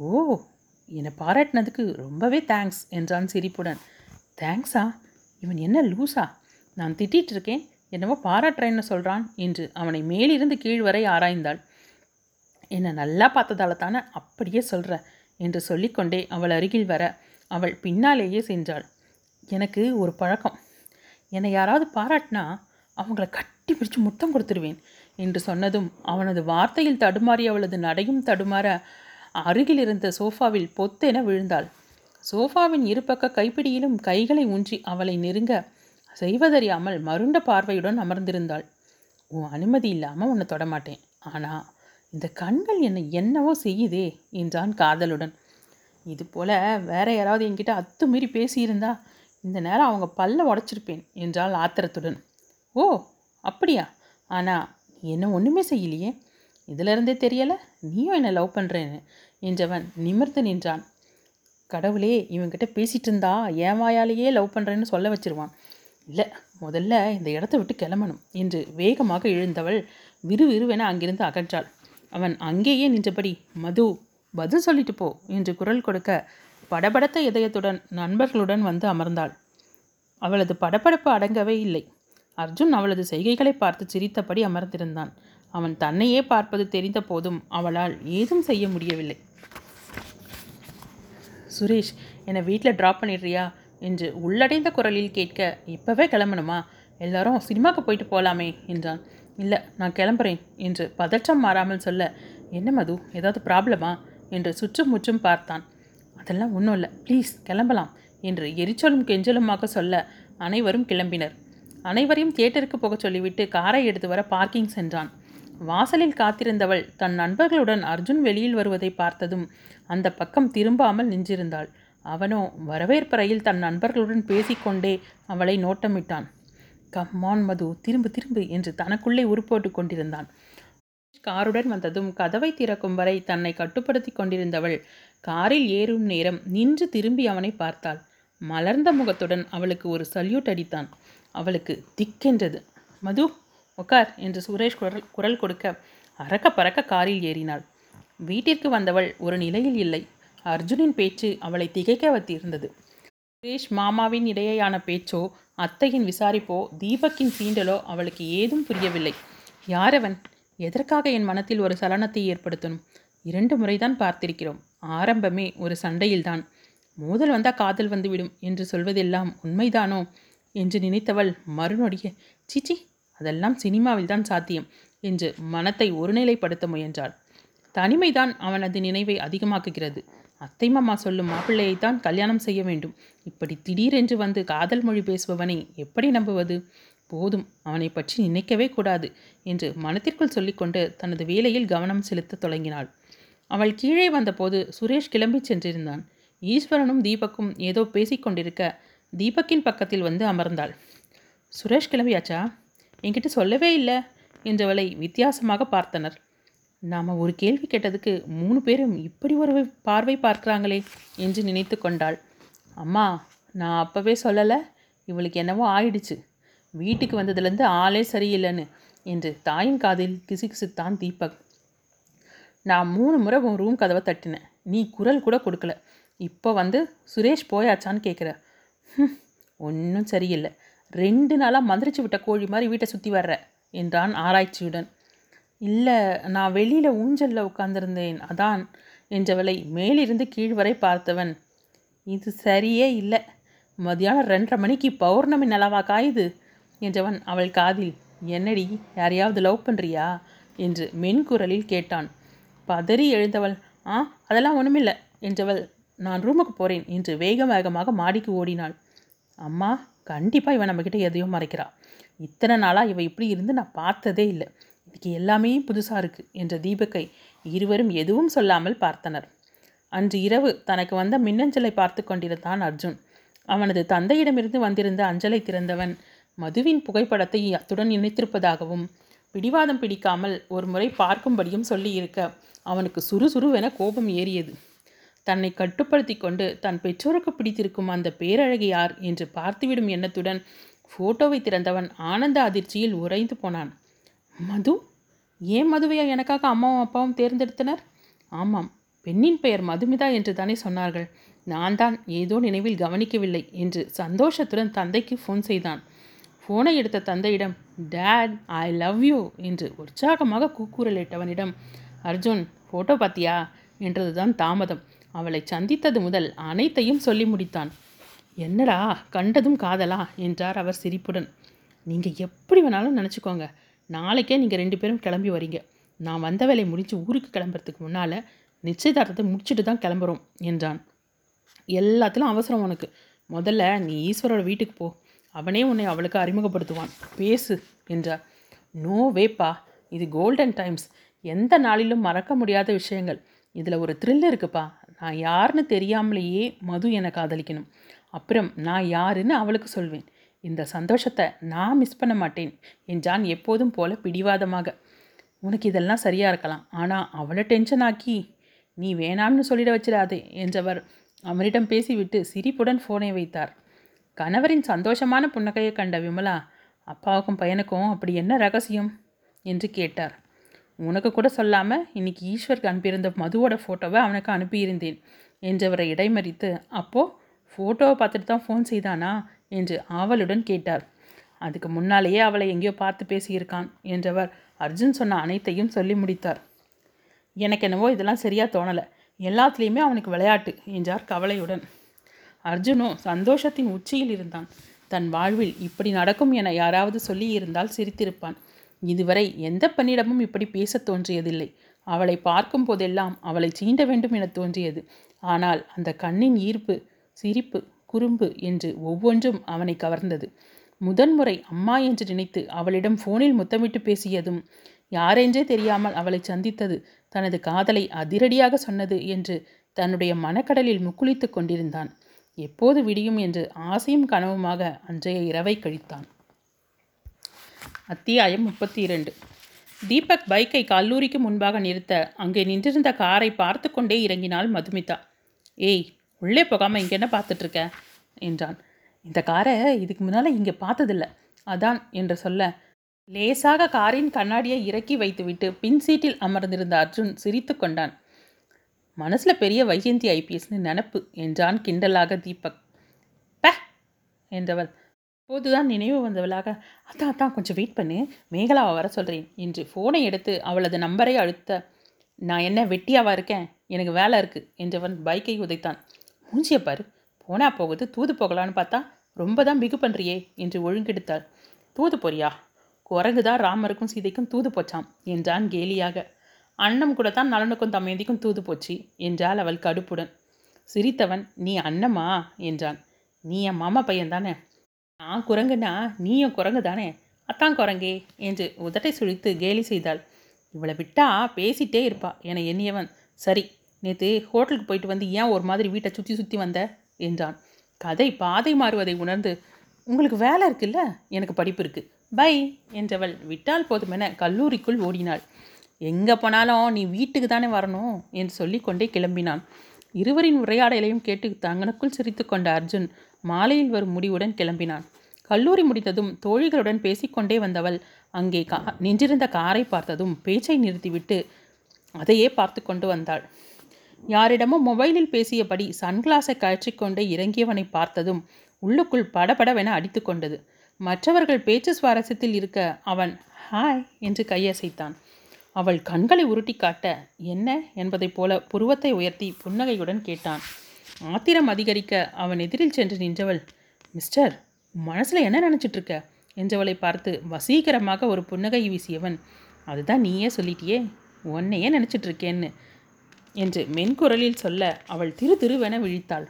ஓ, என்னை பாராட்டினதுக்கு ரொம்பவே தேங்க்ஸ் என்றான் சிரிப்புடன். தேங்க்ஸா? இவன் என்ன லூஸா? நான் திட்டிகிட்ருக்கேன், என்னவோ பாராட்டுறேன்னு சொல்கிறான் என்று அவனை மேலிருந்து கீழ் வரை ஆராய்ந்தாள். என்னை நல்லா பார்த்ததால தானே அப்படியே சொல்கிற என்று சொல்லிக்கொண்டே அவள் அருகில் வர அவள் பின்னாலேயே சென்றாள். எனக்கு ஒரு பழக்கம், என்னை யாராவது பாராட்டினா அவங்கள கட்டி பிடிச்சி முத்தம் கொடுத்துருவேன் என்று சொன்னதும் அவனது வார்த்தையில் தடுமாறி அவளது நடையும் தடுமாற அருகில் இருந்த சோஃபாவில் பொத்தென விழுந்தாள். சோஃபாவின் இருபக்க கைப்பிடியிலும் கைகளை ஊன்றி அவளை நெருங்க செய்வதறியாமல் மருண்ட பார்வையுடன் அமர்ந்திருந்தாள். உன் அனுமதி இல்லாமல் உன்னை தொடமாட்டேன், ஆனால் இந்த கண்கள் என்னை என்னவோ செய்யுதே என்றான் காதலுடன். இதுபோல் வேற யாராவது என்கிட்ட அத்துமீறி பேசியிருந்தா இந்த நேரம் அவங்க பல்ல உடைச்சிருப்பேன் என்றாள் ஆத்திரத்துடன். ஓ அப்படியா? ஆனால் என்ன ஒன்றுமே செய்யலையே, இதிலிருந்தே தெரியலை நீயும் என்னை லவ் பண்ணுறேன்னு என்றவன் நிமிர்ந்து நின்றான். கடவுளே, இவன்கிட்ட பேசிகிட்டு இருந்தா ஏமாயாலேயே லவ் பண்ணுறேன்னு சொல்ல வச்சிருவான். இல்லை, முதல்ல இந்த இடத்த விட்டு கிளம்பணும் என்று வேகமாக எழுந்தவள் விறுவிறுவென அங்கிருந்து அகன்றாள். அவன் அங்கேயே நின்றபடி மது, பதில் சொல்லிட்டு போ என்று குரல் கொடுக்க படபடத்த இதயத்துடன் நண்பர்களுடன் வந்து அமர்ந்தாள். அவளது படபடப்பு அடங்கவே இல்லை. அர்ஜுன் அவளது செய்கைகளை பார்த்து சிரித்தபடி அமர்ந்திருந்தான். அவன் தன்னையே பார்ப்பது தெரிந்த போதும் அவளால் ஏதும் செய்ய முடியவில்லை. சுரேஷ், என்னை வீட்டில் ட்ராப் பண்ணிடுறியா என்று உள்ளடைந்த குரலில் கேட்க, இப்போவே கிளம்பணுமா, எல்லாரும் சினிமாவுக்கு போயிட்டு போகலாமே என்றான். இல்லை, நான் கிளம்புறேன் என்று பதற்றம் மாறாமல் சொல்ல, என்ன மது, ஏதாவது ப்ராப்ளமா என்று சுற்றும் முற்றும் பார்த்தான். அதெல்லாம் ஒன்றும் இல்லை, ப்ளீஸ் கிளம்பலாம் என்று எரிச்சலும் கெஞ்சலுமாக சொல்ல அனைவரும் கிளம்பினர். அனைவரையும் தியேட்டருக்கு போக சொல்லிவிட்டு காரை எடுத்து வர பார்க்கிங் சென்றான். வாசலில் காத்திருந்தவள் தன் நண்பர்களுடன் அர்ஜுன் வெளியில் வருவதை பார்த்ததும் அந்த பக்கம் திரும்பாமல் நின்றிருந்தாள். அவனோ வரவேற்பறையில் தன் நண்பர்களுடன் பேசிக்கொண்டே அவளை நோட்டமிட்டான். கம்மான் மது, திரும்பு திரும்பு என்று தனக்குள்ளே உருப்போட்டு கொண்டிருந்தான். காருடன் வந்ததும் கதவை திறக்கும் வரை தன்னை கட்டுப்படுத்தி கொண்டிருந்தவள் காரில் ஏறும் நேரம் நின்று திரும்பி அவனை பார்த்தாள். மலர்ந்த முகத்துடன் அவளுக்கு ஒரு சல்யூட் அடித்தான். அவளுக்கு திக்கென்றது. மது உக்கார் என்று சுரேஷ் குரல் குரல் கொடுக்க அரக்க பறக்க காரில் ஏறினாள். வீட்டிற்கு வந்தவள் ஒரு நிலையில் இல்லை. அர்ஜுனின் பேச்சு அவளை திகைக்க வைத்திருந்தது. சுரேஷ் மாமாவின் இடையேயான பேச்சோ, அத்தையின் விசாரிப்போ, தீபக்கின் சீண்டலோ அவளுக்கு ஏதும் புரியவில்லை. யாரவன்? எதற்காக என் மனத்தில் ஒரு சலனத்தை ஏற்படுத்தணும்? இரண்டு முறைதான் பார்த்திருக்கிறோம். ஆரம்பமே ஒரு சண்டையில்தான். மோதல் வந்தால் காதல் வந்துவிடும் என்று சொல்வதெல்லாம் உண்மைதானோ என்று நினைத்தவள் மறுநொடியே, சீச்சி, அதெல்லாம் சினிமாவில்தான் சாத்தியம் என்று மனத்தை ஒருநிலைப்படுத்த முயன்றாள். தனிமைதான் அவனது நினைவை அதிகமாக்குகிறது. அத்தை மாமா சொல்லும் மாப்பிள்ளையைத்தான் கல்யாணம் செய்ய வேண்டும். இப்படி திடீரென்று வந்து காதல் மொழி பேசுபவனை எப்படி நம்புவது? போதும், அவனை பற்றி நினைக்கவே கூடாது என்று மனத்திற்குள் சொல்லிக்கொண்டு தனது வேலையில் கவனம் செலுத்த தொடங்கினாள். அவள் கீழே வந்தபோது சுரேஷ் கிளம்பி சென்றிருந்தான். ஈஸ்வரனும் தீபக்கும் ஏதோ பேசிக்கொண்டிருக்க தீபக்கின் பக்கத்தில் வந்து அமர்ந்தாள். சுரேஷ் கிளம்பியாச்சா? என்கிட்ட சொல்லவே இல்லை என்றவளை வித்தியாசமாக பார்த்தனர். நாம் ஒரு கேள்வி கேட்டதுக்கு மூணு பேரும் இப்படி ஒரு பார்வை பார்க்குறாங்களே என்று நினைத்து கொண்டாள். அம்மா, நான் அப்போவே சொல்லலை, இவளுக்கு என்னவோ ஆயிடுச்சு, வீட்டுக்கு வந்ததுலேருந்து ஆளே சரியில்லைன்னு என்று தாயின் காதில் கிசுகிசுத்தான் தீபக். நான் மூணு முறை உன் ரூம் கதவை தட்டினேன், நீ குரல் கூட கொடுக்கல. இப்போ வந்து சுரேஷ் போயாச்சான்னு கேட்குற. ம், ஒன்றும் சரியில்லை. ரெண்டு நாளாக மந்திரிச்சு விட்ட கோழி மாதிரி வீட்டை சுற்றி வர்ற என்றான் ஆராய்ச்சியுடன். இல்லை, நான் வெளியில் ஊஞ்சலில் உட்கார்ந்திருந்தேன், அதான் என்றவளை மேலிருந்து கீழ்வரை பார்த்தவன், இது சரியே இல்லை, மதியானம் ரெண்டரை மணிக்கு பௌர்ணமி நிலவா காயுது என்றவன் அவள் காதில், என்னடி யாரையாவது லவ் பண்ணுறியா என்று மென்குரலில் கேட்டான். பதறி எழுந்தவள், ஆ அதெல்லாம் ஒன்றுமில்லை என்றவள், நான் ரூமுக்கு போகிறேன் என்று வேக வேகமாக மாடிக்கு ஓடினாள். அம்மா, கண்டிப்பாக இவன் நம்மக்கிட்ட எதையோ மறைக்கிறா. இத்தனை நாளாக இவன் இப்படி இருந்து நான் பார்த்ததே இல்லை, இதுக்கு எல்லாமே புதுசாக இருக்குது என்ற தீபக்கை இருவரும் எதுவும் சொல்லாமல் பார்த்தனர். அன்று இரவு தனக்கு வந்த மின்னஞ்சலை பார்த்து கொண்டிருந்தான் அர்ஜுன். அவனது தந்தையிடமிருந்து வந்திருந்த அஞ்சலை திறந்தவன் மதுவின் புகைப்படத்தை அத்துடன் இணைத்திருப்பதாகவும் பிடிவாதம் பிடிக்காமல் ஒரு முறை பார்க்கும்படியும் சொல்லியிருக்க அவனுக்கு சுறுசுறுவென கோபம் ஏறியது. தன்னை கட்டுப்படுத்தி கொண்டு தன் பெற்றோருக்கு பிடித்திருக்கும் அந்த பேரழகி யார் என்று பார்த்துவிடும் எண்ணத்துடன் ஃபோட்டோவை திறந்தவன் ஆனந்த அதிர்ச்சியில் உறைந்து போனான். மது? ஏன் மதுவையா எனக்காக அம்மாவும் அப்பாவும் தேர்ந்தெடுத்தனர்? ஆமாம், பெண்ணின் பெயர் மதுமிதா என்று தானே சொன்னார்கள். நான் தான் ஏதோ நினைவில் கவனிக்கவில்லை என்று சந்தோஷத்துடன் தந்தைக்கு ஃபோன் செய்தான். ஃபோனை எடுத்த தந்தையிடம், டேட் ஐ லவ் யூ என்று உற்சாகமாக கூக்குரலிட்டவனிடம் அர்ஜுன், ஃபோட்டோ பார்த்தியா என்றதுதான் தாமதம். அவளை சந்தித்தது முதல் அனைத்தையும் சொல்லி முடித்தான். என்னடா கண்டதும் காதலா என்றார் அவர் சிரிப்புடன். நீங்கள் எப்படி வேணாலும் நினச்சிக்கோங்க, நாளைக்கே நீங்கள் ரெண்டு பேரும் கிளம்பி வரீங்க. நான் வந்த வேலையை முடித்து ஊருக்கு கிளம்புறதுக்கு முன்னால் நிச்சயதார்த்தத்தை முடிச்சுட்டு தான் கிளம்புறோம் என்றான். எல்லாத்திலும் அவசரம் உனக்கு, முதல்ல நீ ஈஸ்வரோட வீட்டுக்கு போ, அவனே உன்னை அவளுக்கு அறிமுகப்படுத்துவான், பேசு என்றார். நோ வேப்பா, இது கோல்டன் டைம்ஸ், எந்த நாளிலும் மறக்க முடியாத விஷயங்கள், இதில் ஒரு த்ரில் இருக்குப்பா. நான் யாருன்னு தெரியாமலேயே மது என்னை காதலிக்கணும், அப்புறம் நான் யாருன்னு அவளுக்கு சொல்வேன். இந்த சந்தோஷத்தை நான் மிஸ் பண்ண மாட்டேன் என்றான் எப்போதும் போல பிடிவாதமாக. உனக்கு இதெல்லாம் சரியாக இருக்கலாம், ஆனால் அவளை டென்ஷன் ஆக்கி நீ வேணாம்னு சொல்லிட வச்சிடாதே என்றவர் அவனிடம் பேசிவிட்டு சிரிப்புடன் ஃபோனை வைத்தார். கணவரின் சந்தோஷமான புன்னகையை கண்ட விமலா, அப்பாவுக்கும் பையனுக்கும் அப்படி என்ன ரகசியம் என்று கேட்டார். உனக்கு கூட சொல்லாமல் இன்னைக்கு ஈஸ்வருக்கு அனுப்பியிருந்த மதுவோட ஃபோட்டோவை அவனுக்கு அனுப்பியிருந்தேன் என்றவரை இடைமறித்து, அப்போது ஃபோட்டோவை பார்த்துட்டு தான் ஃபோன் செய்தானா என்று ஆவலுடன் கேட்டார். அதுக்கு முன்னாலேயே அவளை எங்கேயோ பார்த்து பேசியிருக்கான் என்றவர் அர்ஜுன் சொன்ன அனைத்தையும் சொல்லி முடித்தார். எனக்கு என்னவோ இதெல்லாம் சரியாக தோணலை, எல்லாத்துலேயுமே அவனுக்கு விளையாட்டு என்றார் கவலையுடன். அர்ஜுனோ சந்தோஷத்தின் உச்சியில் இருந்தான். தன் வாழ்வில் இப்படி நடக்கும் என யாராவது சொல்லியிருந்தால் சிரித்திருப்பான். இதுவரை எந்த பெண்ணிடமும் இப்படி பேச தோன்றியதில்லை. அவளை பார்க்கும் போதெல்லாம் அவளை சீண்ட வேண்டும் என தோன்றியது. ஆனால் அந்த கண்ணின் ஈர்ப்பு, சிரிப்பு, குறும்பு என்று ஒவ்வொன்றும் அவனை கவர்ந்தது. முதன்முறை அம்மா என்று நினைத்து அவளிடம் ஃபோனில் முத்தமிட்டு பேசியதும், யாரென்றே தெரியாமல் அவளை சந்தித்தது, தனது காதலை அதிரடியாக சொன்னது என்று தன்னுடைய மனக்கடலில் முக்குளித்து கொண்டிருந்தான். எப்போது விடியும் என்று ஆசையும் கனவுமாக அன்றைய இரவை கழித்தான். அத்தியாயம் முப்பத்தி இரண்டு. தீபக் பைக்கை கல்லூரிக்கு முன்பாக நிறுத்த அங்கே நின்றிருந்த காரை பார்த்து கொண்டே இறங்கினாள் மதுமிதா. ஏய், உள்ளே போகாமல் இங்கே என்ன பார்த்துட்ருக்க என்றான். இந்த காரை இதுக்கு முன்னால் இங்கே பார்த்ததில்லை, அதான் என்று சொல்ல, லேசாக காரின் கண்ணாடியை இறக்கி வைத்துவிட்டு பின் சீட்டில் அமர்ந்திருந்த அர்ஜுன் சிரித்து கொண்டான். மனசில் பெரிய வைஜந்தி ஐபிஎஸ்னு நினப்பு என்றான் கிண்டலாக தீபக். என்றவள் போதுதான் நினைவு வந்தவளாக, அதான் அதான் கொஞ்சம் வெயிட் பண்ணு, மேகலாவை வர சொல்கிறேன் என்று ஃபோனை எடுத்து அவளது நம்பரை அழுத்த, நான் என்ன வெட்டியாவா இருக்கேன், எனக்கு வேலை இருக்குது என்றவன் பைக்கை உதைத்தான். மூஞ்சியை பாரு, போனா போகுது தூது போகலான்னு பார்த்தா ரொம்ப தான் பிகு பண்ணுறியே என்று ஒழுங்கெடுத்தாள். தூது போறியா, குரங்குதான் ராமருக்கும் சீதைக்கும் தூது போச்சாம் என்றான் கேலியாக. அண்ணம் கூட தான் நலனுக்கும் தமேதிக்கும் தூது போச்சு என்றாள் அவள் கடுப்புடன். சிரித்தவன், நீ அண்ணமா என்றான். நீ என் மாமா பையன் தானே, நான் குரங்குன்னா நீயும் குரங்கு தானே, அத்தான் குரங்கே என்று உதட்டை சுழித்து கேலி செய்தாள். இவளை விட்டா பேசிட்டே இருப்பா என எண்ணியவன், சரி நேற்று ஹோட்டலுக்கு போயிட்டு வந்து ஏன் ஒரு மாதிரி வீட்டை சுற்றி சுற்றி வந்த என்றான். கதை பாதை மாறுவதை உணர்ந்து, உங்களுக்கு வேலை இருக்குல்ல, எனக்கு படிப்பு இருக்குது, பை என்றவள் விட்டால் போதுமென கல்லூரிக்குள் ஓடினாள். எங்கே போனாலும் நீ வீட்டுக்கு தானே வரணும் என்று சொல்லிக்கொண்டே கிளம்பினான். இருவரின் உரையாடலையும் கேட்டு தங்கனுக்குள் சிரித்து கொண்ட அர்ஜுன் மாலையில் வரும் முடிவுடன் கிளம்பினான். கல்லூரி முடிந்ததும் தோழிகளுடன் பேசிக்கொண்டே வந்தவள் அங்கே கா நின்றிருந்த காரை பார்த்ததும் பேச்சை நிறுத்திவிட்டு அதையே பார்த்து கொண்டு வந்தாள். யாரிடமும் மொபைலில் பேசியபடி சன்கிளாஸை கழற்றிக்கொண்டே இறங்கியவனை பார்த்ததும் உள்ளுக்குள் படபடவென அடித்து கொண்டது. மற்றவர்கள் பேச்சு சுவாரஸ்யத்தில் இருக்க அவன் ஹாய் என்று கையசைத்தான். அவள் கண்களை உருட்டி காட்ட என்ன என்பதைப் போல புருவத்தை உயர்த்தி புன்னகையுடன் கேட்டான். ஆத்திரம் அதிகரிக்க அவன் எதிரில் சென்று நின்றவள், மிஸ்டர் மனசில் என்ன நினச்சிட்ருக்க என்றவளை பார்த்து வசீகரமாக ஒரு புன்னகை வீசியவன், அதுதான் நீயே சொல்லிட்டியே, உன்னையே நினச்சிட்ருக்கேன்னு என்று மென்குரலில் சொல்ல அவள் திரு திருவென விழித்தாள்.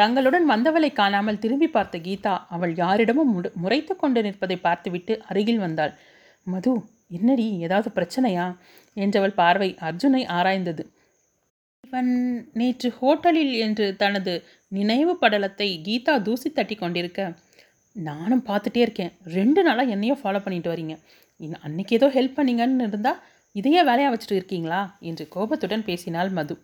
தங்களுடன் வந்தவளை காணாமல் திரும்பி பார்த்த கீதா அவள் யாரிடமும் முடு முறைத்து கொண்டு நிற்பதை பார்த்துவிட்டு அருகில் வந்தாள். மது, என்னடி ஏதாவது பிரச்சனையா என்றவள் பார்வை அர்ஜுனை ஆராய்ந்தது. இவன் நேற்று ஹோட்டலில் என்று தனது நினைவு படலத்தை கீதா தூசி தட்டி கொண்டிருக்க, நானும் பார்த்துட்டே இருக்கேன், ரெண்டு நாளாக என்னையோ ஃபாலோ பண்ணிட்டு வரீங்க, அன்னைக்கு ஏதோ ஹெல்ப் பண்ணிங்கன்னு இருந்தால் இதையே வேலையாக வச்சுட்டு இருக்கீங்களா என்று கோபத்துடன் பேசினாள் மது.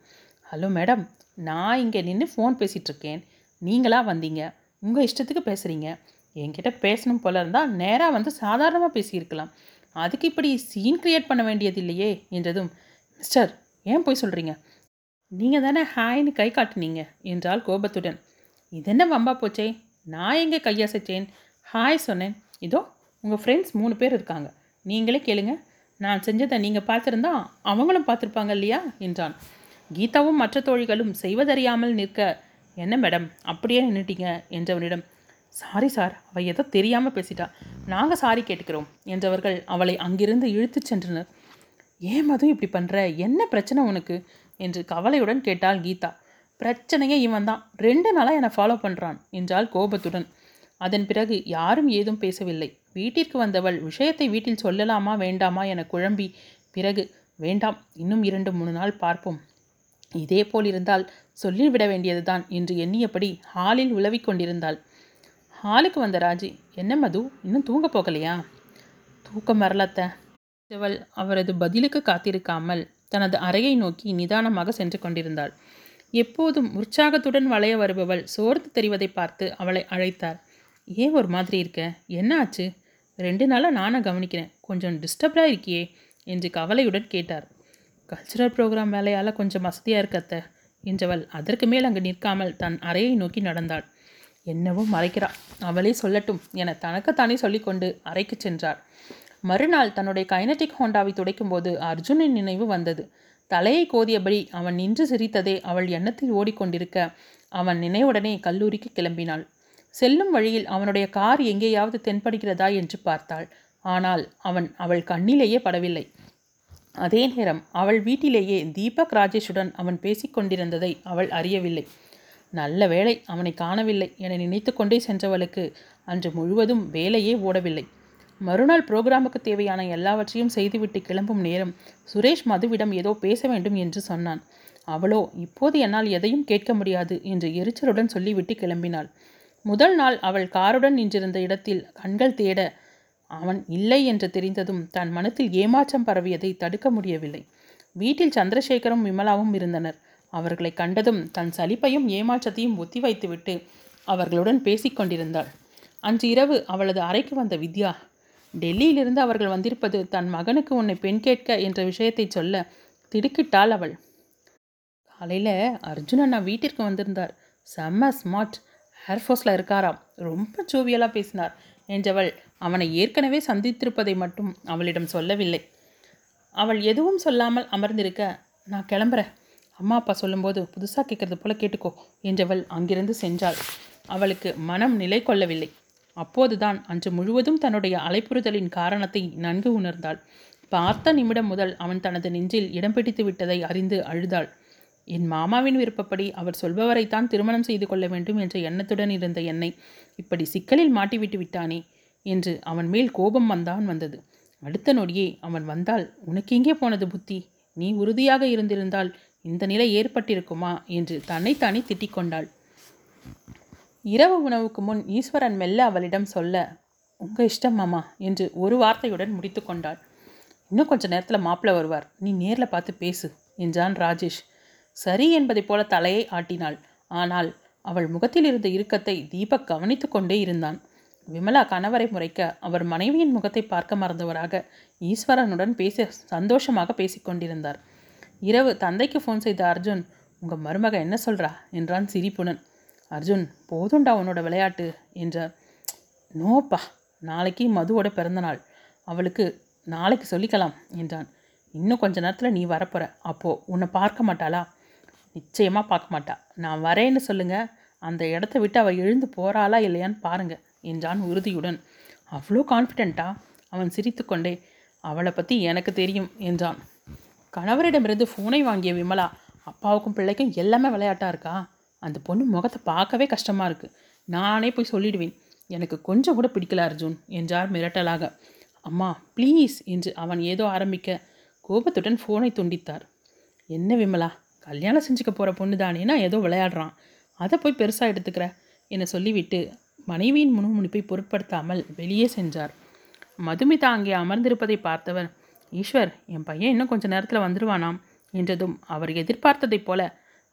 ஹலோ மேடம், நான் இங்கே நின்று ஃபோன் பேசிகிட்ருக்கேன், நீங்களாக வந்தீங்க, உங்கள் இஷ்டத்துக்கு பேசுகிறீங்க, என்கிட்ட பேசணும் போல இருந்தால் நேராக வந்து சாதாரணமாக பேசியிருக்கலாம், அதுக்கு இப்படி சீன் க்ரியேட் பண்ண வேண்டியது இல்லையே என்றதும், மிஸ்டர் ஏன் போய் சொல்கிறீங்க, நீங்கள் தானே ஹாய்னு கை காட்டினீங்க என்றால் கோபத்துடன். இதென்ன வம்பா போச்சே, நான் எங்கே கையசைச்சேன், ஹாய் சொன்னேன், இதோ உங்கள் ஃப்ரெண்ட்ஸ் மூணு பேர் இருக்காங்க, நீங்களே கேளுங்க, நான் செஞ்சதை நீங்கள் பார்த்துருந்தா அவங்களும் பார்த்துருப்பாங்க இல்லையா என்றான். கீதாவும் மற்ற தோழிகளும் செய்வதறியாமல் நிற்க, என்ன மேடம் அப்படியே நின்றுட்டீங்க என்றவனிடம், சாரி சார், அவள் ஏதோ தெரியாமல் பேசிட்டா, நாங்கள் சாரி கேட்டுக்கிறோம் என்றவர்கள் அவளை அங்கிருந்து இழுத்து சென்றனர். ஏன் மது இப்படி பண்ணுற, என்ன பிரச்சனை உனக்கு என்று கவலையுடன் கேட்டாள் கீதா. பிரச்சனையே இவன் தான், ரெண்டு நாளாக என்னை ஃபாலோ பண்ணுறான் என்றாள் கோபத்துடன். அதன் பிறகு யாரும் ஏதும் பேசவில்லை. வீட்டிற்கு வந்தவள் விஷயத்தை வீட்டில் சொல்லலாமா வேண்டாமா என குழம்பி பிறகு, வேண்டாம், இன்னும் இரண்டு மூணு நாள் பார்ப்போம், இதே போல் இருந்தால் சொல்லிவிட வேண்டியதுதான் என்று எண்ணியபடி ஹாலில் உலவி கொண்டிருந்தாள். ஹாலுக்கு வந்த ராஜி, என்ன மது இன்னும் தூங்க போகலையா? தூக்கம் வரலத்த அவள் அவரது பதிலுக்கு காத்திருக்காமல் தனது அறையை நோக்கி நிதானமாக சென்று கொண்டிருந்தாள். எப்போதும் உற்சாகத்துடன் வளைய வருபவள் சோர்ந்து தெரிவதை பார்த்து அவளை அழைத்தார். ஏன் ஒரு மாதிரி இருக்க, என்ன ஆச்சு, ரெண்டு நாளாக நானும் கவனிக்கிறேன், கொஞ்சம் டிஸ்டர்ப்டாக இருக்கியே என்று கவலையுடன் கேட்டார். கல்ச்சுரல் ப்ரோக்ராம் வேலையால் கொஞ்சம் வசதியாக இருக்கத்த என்றவள் அதற்கு மேல் அங்கு நிற்காமல் தன் அறையை நோக்கி நடந்தாள். என்னவோ மறைக்கிறாள், அவளே சொல்லட்டும் என தனக்குத்தானே சொல்லிக்கொண்டு அறைக்கு சென்றார். மறுநாள் தன்னுடைய கைனடிக் ஹோண்டாவை துடைக்கும் போது அர்ஜுனின் நினைவு வந்தது. தலையை கோதியபடி அவன் நின்று சிரித்ததே அவள் எண்ணத்தில் ஓடிக்கொண்டிருக்க அவன் நினைவுடனே கல்லூரிக்கு கிளம்பினாள். செல்லும் வழியில் அவனுடைய கார் எங்கேயாவது தென்படுகிறதா என்று பார்த்தாள். ஆனால் அவன் அவள் கண்ணிலேயே படவில்லை. அதே நேரம் அவள் வீட்டிலேயே தீபக் ராஜேஷுடன் அவன் பேசிக்கொண்டிருந்ததை அவள் அறியவில்லை. நல்ல வேளை அவனை காணவில்லை என நினைத்து கொண்டே சென்றவளுக்கு அன்று முழுவதும் வேலையே ஓடவில்லை. மறுநாள் புரோகிராமுக்கு தேவையான எல்லாவற்றையும் செய்துவிட்டு கிளம்பும் நேரம் சுரேஷ் மதுவிடம் ஏதோ பேச வேண்டும் என்று சொன்னான். அவளோ இப்போது என்னால் எதையும் கேட்க முடியாது என்று எரிச்சலுடன் சொல்லிவிட்டு கிளம்பினாள். முதல் நாள் அவள் காருடன் நின்றிருந்த இடத்தில் கண்கள் தேட அவன் இல்லை என்று தெரிந்ததும் தன் மனத்தில் ஏமாற்றம் பரவியதை தடுக்க முடியவில்லை. வீட்டில் சந்திரசேகரும் விமலாவும் இருந்தனர். அவர்களை கண்டதும் தன் சலிப்பையும் ஏமாற்றத்தையும் ஒத்தி வைத்துவிட்டு அவர்களுடன் பேசிக்கொண்டிருந்தாள். அன்று இரவு அவளது அறைக்கு வந்த வித்யா, டெல்லியிலிருந்து அவர்கள் வந்திருப்பது தன் மகனுக்கு உன்னை பெண் கேட்க என்ற விஷயத்தை சொல்ல திடுக்கிட்டாள் அவள். காலையில் அர்ஜுன் அண்ணா வீட்டிற்கு வந்திருந்தார், செம்ம ஸ்மார்ட், ஏர்ஃபோர்ஸில் இருக்காராம். ரொம்ப ஜோவியலாக பேசினார் என்றவள் அவனை ஏற்கனவே சந்தித்திருப்பதை மட்டும் அவளிடம் சொல்லவில்லை. அவள் எதுவும் சொல்லாமல் அமர்ந்திருக்க, நான் கிளம்புறேன், அம்மா அப்பா சொல்லும்போது புதுசாக கேட்கறது போல் கேட்டுக்கோ என்றவள் அங்கிருந்து சென்றாள். அவளுக்கு மனம் நிலை கொள்ளவில்லை. அப்போதுதான் அன்று முழுவதும் தன்னுடைய அலைப்புறுதலின் காரணத்தை நன்கு உணர்ந்தாள். பார்த்த நிமிடம் முதல் அவன் தனது நெஞ்சில் இடம் பிடித்து விட்டதை அறிந்து அழுதாள். என் மாமாவின் விருப்பப்படி அவர் சொல்பவரைத்தான் திருமணம் செய்து கொள்ள வேண்டும் என்ற எண்ணத்துடன் இருந்த என்னை இப்படி சிக்கலில் மாட்டிவிட்டு விட்டானே என்று அவன் மேல் கோபம் வந்தான் வந்தது. அடுத்த நொடியே அவன் வந்தால் உனக்கெங்கே போனது புத்தி, நீ உறுதியாக இருந்திருந்தால் இந்த நிலை ஏற்பட்டிருக்குமா என்று தன்னைத்தானே திட்டிக் கொண்டாள். இரவு உணவுக்கு முன் ஈஸ்வரன் மெல்ல அவளிடம் சொல்ல, உங்கள் இஷ்டம் மாமா என்று ஒரு வார்த்தையுடன் முடித்து கொண்டாள். இன்னும் கொஞ்சம் நேரத்தில் மாப்பிள்ளை வருவார், நீ நேரில் பார்த்து பேசு என்றான் ராஜேஷ். சரி என்பதை போல தலையை ஆட்டினாள். ஆனால் அவள் முகத்தில் இருந்த இறுக்கத்தை தீபக் கவனித்து கொண்டே இருந்தான். விமலா கணவரை முறைக்க அவர் மனைவியின் முகத்தை பார்க்க மறந்தவராக ஈஸ்வரனுடன் பேச சந்தோஷமாக பேசிக்கொண்டிருந்தார். இரவு தந்தைக்கு ஃபோன் செய்த அர்ஜுன், உங்கள் மருமக என்ன சொல்கிறா என்றான் சிரிப்புடன். அர்ஜுன், போதுண்டா உன்னோட விளையாட்டு என்றார். நோப்பா, நாளைக்கு மதுவோட பிறந்தநாள், அவளுக்கு நாளைக்கு சொல்லிக்கலாம் என்றான். இன்னும் கொஞ்ச நேரத்தில் நீ வரப்போற, அப்போது உன்னை பார்க்க மாட்டாளா? நிச்சயமாக பார்க்க மாட்டா, நான் வரேன்னு சொல்லுங்கள், அந்த இடத்த விட்டு அவள் எழுந்து போகிறாளா இல்லையான்னு பாருங்கள் என்றான் உறுதியுடன். அவ்வளோ கான்ஃபிடென்ட்டா? அவன் சிரித்து கொண்டே, அவளை பற்றி எனக்கு தெரியும் என்றான். கணவரிடமிருந்து ஃபோனை வாங்கிய விமலா, அப்பாவுக்கும் பிள்ளைக்கும் எல்லாமே விளையாட்டாக இருக்கா, அந்த பொண்ணு முகத்தை பார்க்கவே கஷ்டமாக இருக்குது, நானே போய் சொல்லிடுவேன், எனக்கு கொஞ்சம் கூட பிடிக்கல அர்ஜுன் என்றார் மிரட்டலாக. அம்மா ப்ளீஸ் என்று அவன் ஏதோ ஆரம்பிக்க கோபத்துடன் ஃபோனை துண்டித்தார். என்ன விமலா, கல்யாணம் செஞ்சுக்க போகிற பொண்ணு தானேனா ஏதோ விளையாடுறான், அதை போய் பெருசாக எடுத்துக்கிற என்னை சொல்லிவிட்டு மனைவியின் முணுமுணுப்பை பொருட்படுத்தாமல் வெளியே சென்றார். மதுமிதா அங்கே அமர்ந்திருப்பதை பார்த்தவர், ஈஸ்வர் என் பையன் இன்னும் கொஞ்சம் நேரத்தில் வந்துடுவானாம் என்றதும் அவர் எதிர்பார்த்ததை போல,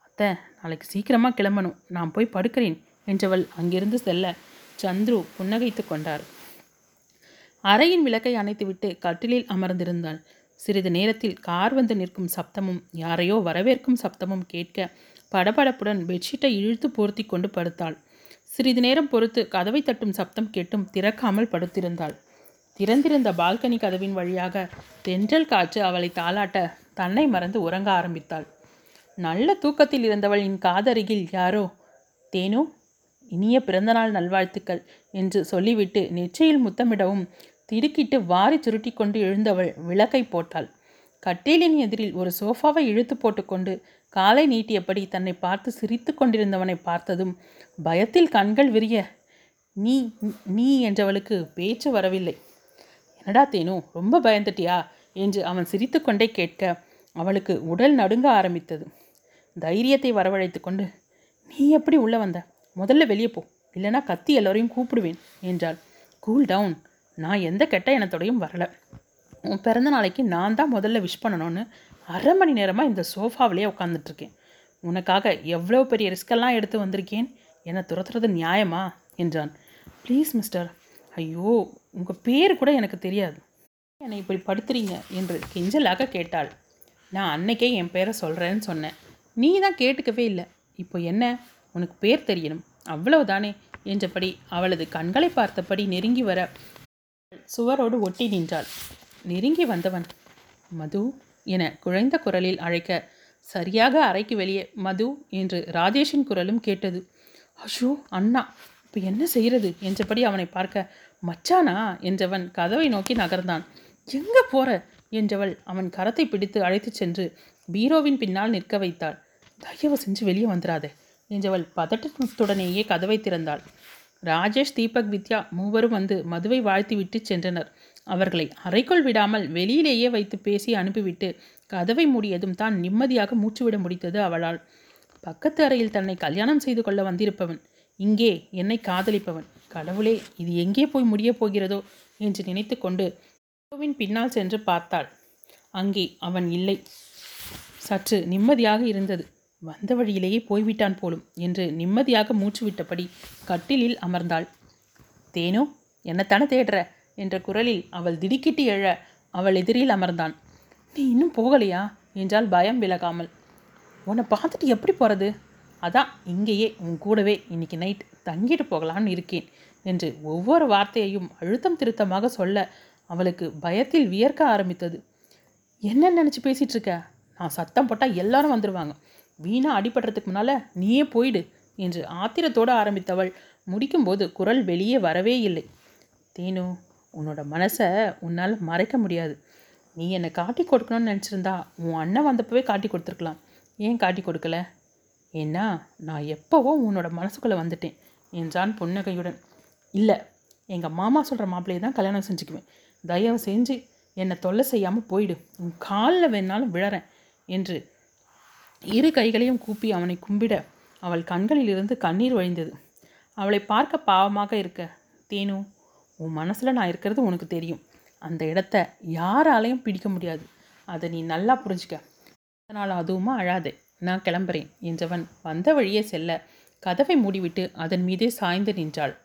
அத்தை நாளைக்கு சீக்கிரமாக கிளம்பணும், நான் போய் படுக்கிறேன் என்றவள் அங்கிருந்து செல்ல சந்துரு புன்னகைத்து கொண்டார். அறையின் விளக்கை அணைத்துவிட்டு கட்டிலில் அமர்ந்திருந்தாள். சிறிது நேரத்தில் கார் வந்து நிற்கும் சப்தமும் யாரையோ வரவேற்கும் சப்தமும் கேட்க படபடப்புடன் பெட்ஷீட்டை இழுத்து போர்த்தி கொண்டு படுத்தாள். சிறிது நேரம் பொறுத்து கதவை தட்டும் சப்தம் கேட்டும் திறக்காமல் படுத்திருந்தாள். திறந்திருந்த பால்கனி கதவின் வழியாக தென்றல் காற்று அவளை தாளாட்ட தன்னை மறந்து உறங்க ஆரம்பித்தாள். நல்ல தூக்கத்தில் இருந்தவளின் காதருகில் யாரோ, தேனோ இனிய பிறந்தநாள் நல்வாழ்த்துக்கள் என்று சொல்லிவிட்டு நெற்றியில் முத்தமிடவும் திடுக்கிட்டு வாரி சுருட்டி கொண்டு எழுந்தவள் விளக்கை போட்டாள். கட்டிலின் எதிரில் ஒரு சோஃபாவை இழுத்து போட்டுக்கொண்டு காலை நீட்டியபடி தன்னை பார்த்து சிரித்து கொண்டிருந்தவனை பார்த்ததும் பயத்தில் கண்கள் விரிய நீ நீ என்றவளுக்கு பேச்சு வரவில்லை. என்னடா தேனு, ரொம்ப பயந்துட்டியா என்று அவன் சிரித்து கொண்டே கேட்க அவளுக்கு உடல் நடுங்க ஆரம்பித்தது. தைரியத்தை வரவழைத்து கொண்டு, நீ எப்படி உள்ளே வந்த, முதல்ல வெளியே போ, இல்லைனா கத்தி எல்லோரையும் கூப்பிடுவேன் என்றாள். கூல் டவுன், நான் எந்த கெட்ட எண்ணத்தோடையும் வரலை, உன் பிறந்த நாளைக்கு நான் தான் முதல்ல விஷ் பண்ணணும்னு அரை மணி நேரமாக இந்த சோஃபாவிலேயே உட்காந்துட்ருக்கேன், உனக்காக எவ்வளோ பெரிய ரிஸ்கெல்லாம் எடுத்து வந்திருக்கேன், என்னை துரத்துறது நியாயமா என்றான். ப்ளீஸ் மிஸ்டர், ஐயோ உங்கள் பேர் கூட எனக்கு தெரியாது, என்னை இப்படி படுத்துறீங்க என்று கெஞ்சலாக கேட்டாள். நான் அன்னைக்கே என் பேரை சொல்கிறேன்னு சொன்னேன், நீ தான் கேட்டுக்கவே இல்லை, இப்போ என்ன உனக்கு பேர் தெரியணும் அவ்வளவுதானே என்றபடி அவளது கண்களை பார்த்தபடி நெருங்கி வர சுவரோடு ஒட்டி நின்றாள். நெருங்கி வந்தவன் மது என குழைந்த குரலில் அழைக்க சரியாக அறைக்கு வெளியே மது என்று ராஜேஷின் குரலும் கேட்டது. அஷோ அண்ணா, இப்போ என்ன செய்கிறது என்றபடி அவனை பார்க்க, மச்சானா என்றவன் கதவை நோக்கி நகர்ந்தான். எங்கே போற என்றவள் அவன் கரத்தை பிடித்து அழைத்து சென்று பீரோவின் பின்னால் நிற்க வைத்தாள். தயவு செஞ்சு வெளியே வந்துடாதே என்றவள் பதட்டத்துடனேயே கதவை திறந்தாள். ராஜேஷ், தீபக், வித்யா மூவரும் வந்து மதுவை வாழ்த்தி விட்டு சென்றனர். அவர்களை அறைக்குள் விடாமல் வெளியிலேயே வைத்து பேசி அனுப்பிவிட்டு கதவை மூடியதும் தான் நிம்மதியாக மூச்சுவிட முடித்தது அவளால். பக்கத்து அறையில் தன்னை கல்யாணம் செய்து கொள்ள வந்திருப்பவன் இங்கே என்னை காதலிப்பவன், கடவுளே இது எங்கே போய் முடிய போகிறதோ என்று நினைத்து கொண்டு மதுவின் பின்னால் சென்று பார்த்தாள். அங்கே அவன் இல்லை. சற்று நிம்மதியாக இருந்தது. வந்த வழியிலேயே போய்விட்டான் போலும் என்று நிம்மதியாக மூச்சுவிட்டபடி கட்டிலில் அமர்ந்தாள். தேனோ என்னத்தானே தேடுற என்ற குரலில் அவள் திடுக்கிட்டு எழ அவள் எதிரில் அமர்ந்தான். நீ இன்னும் போகலையா என்றால் பயம் விலகாமல். உன்னை பார்த்துட்டு எப்படி போகிறது, அதான் இங்கேயே உன் கூடவே இன்னைக்கு நைட் தங்கிட்டு போகலான்னு இருக்கேன் என்று ஒவ்வொரு வார்த்தையையும் அழுத்தம் திருத்தமாக சொல்ல அவளுக்கு பயத்தில் வியர்க்க ஆரம்பித்தது. என்ன நினச்சி பேசிகிட்டு இருக்க? நான் சத்தம் போட்டால் எல்லாரும் வந்துடுவாங்க. வீணாக அடிபடுறதுக்கு முன்னால் நீயே போயிடு என்று ஆத்திரத்தோடு ஆரம்பித்தவள் முடிக்கும்போது குரல் வெளியே வரவே இல்லை. தீனு, உன்னோட மனசை உன்னால் மறைக்க முடியாது. நீ என்னை காட்டி கொடுக்கணும்னு நினச்சிருந்தா உன் அண்ணன் வந்தப்பவே காட்டி கொடுத்துருக்கலாம். ஏன் காட்டி கொடுக்கல? ஏன்னா நான் எப்போவோ உன்னோட மனசுக்குள்ளே வந்துட்டேன் என்றான் புன்னகையுடன். இல்லை, எங்கள் மாமா சொல்கிற மாப்பிள்ளையை தான் கல்யாணம் செஞ்சுக்குவேன். தயவு செஞ்சு என்னை தொல்லை செய்யாமல் போயிடு. உன் காலில் வேணாலும் விழறேன் என்று இரு கைகளையும் கூப்பி அவனை கும்பிட அவள் கண்களிலிருந்து கண்ணீர் வழிந்தது. அவளை பார்க்க பாவமாக இருக்க, தீனு, உன் மனசில் நான் இருக்கிறது உனக்கு தெரியும். அந்த இடத்த யாராலையும் பிடிக்க முடியாது. அதை நீ நல்லா புரிஞ்சுக்க. அதனால் அதுவுமா அழாதே. நான் கிளம்புறேன் என்றவன் வந்த வழியே செல்ல கதவை மூடிவிட்டு அதன் மீதே சாய்ந்து நின்றாள்.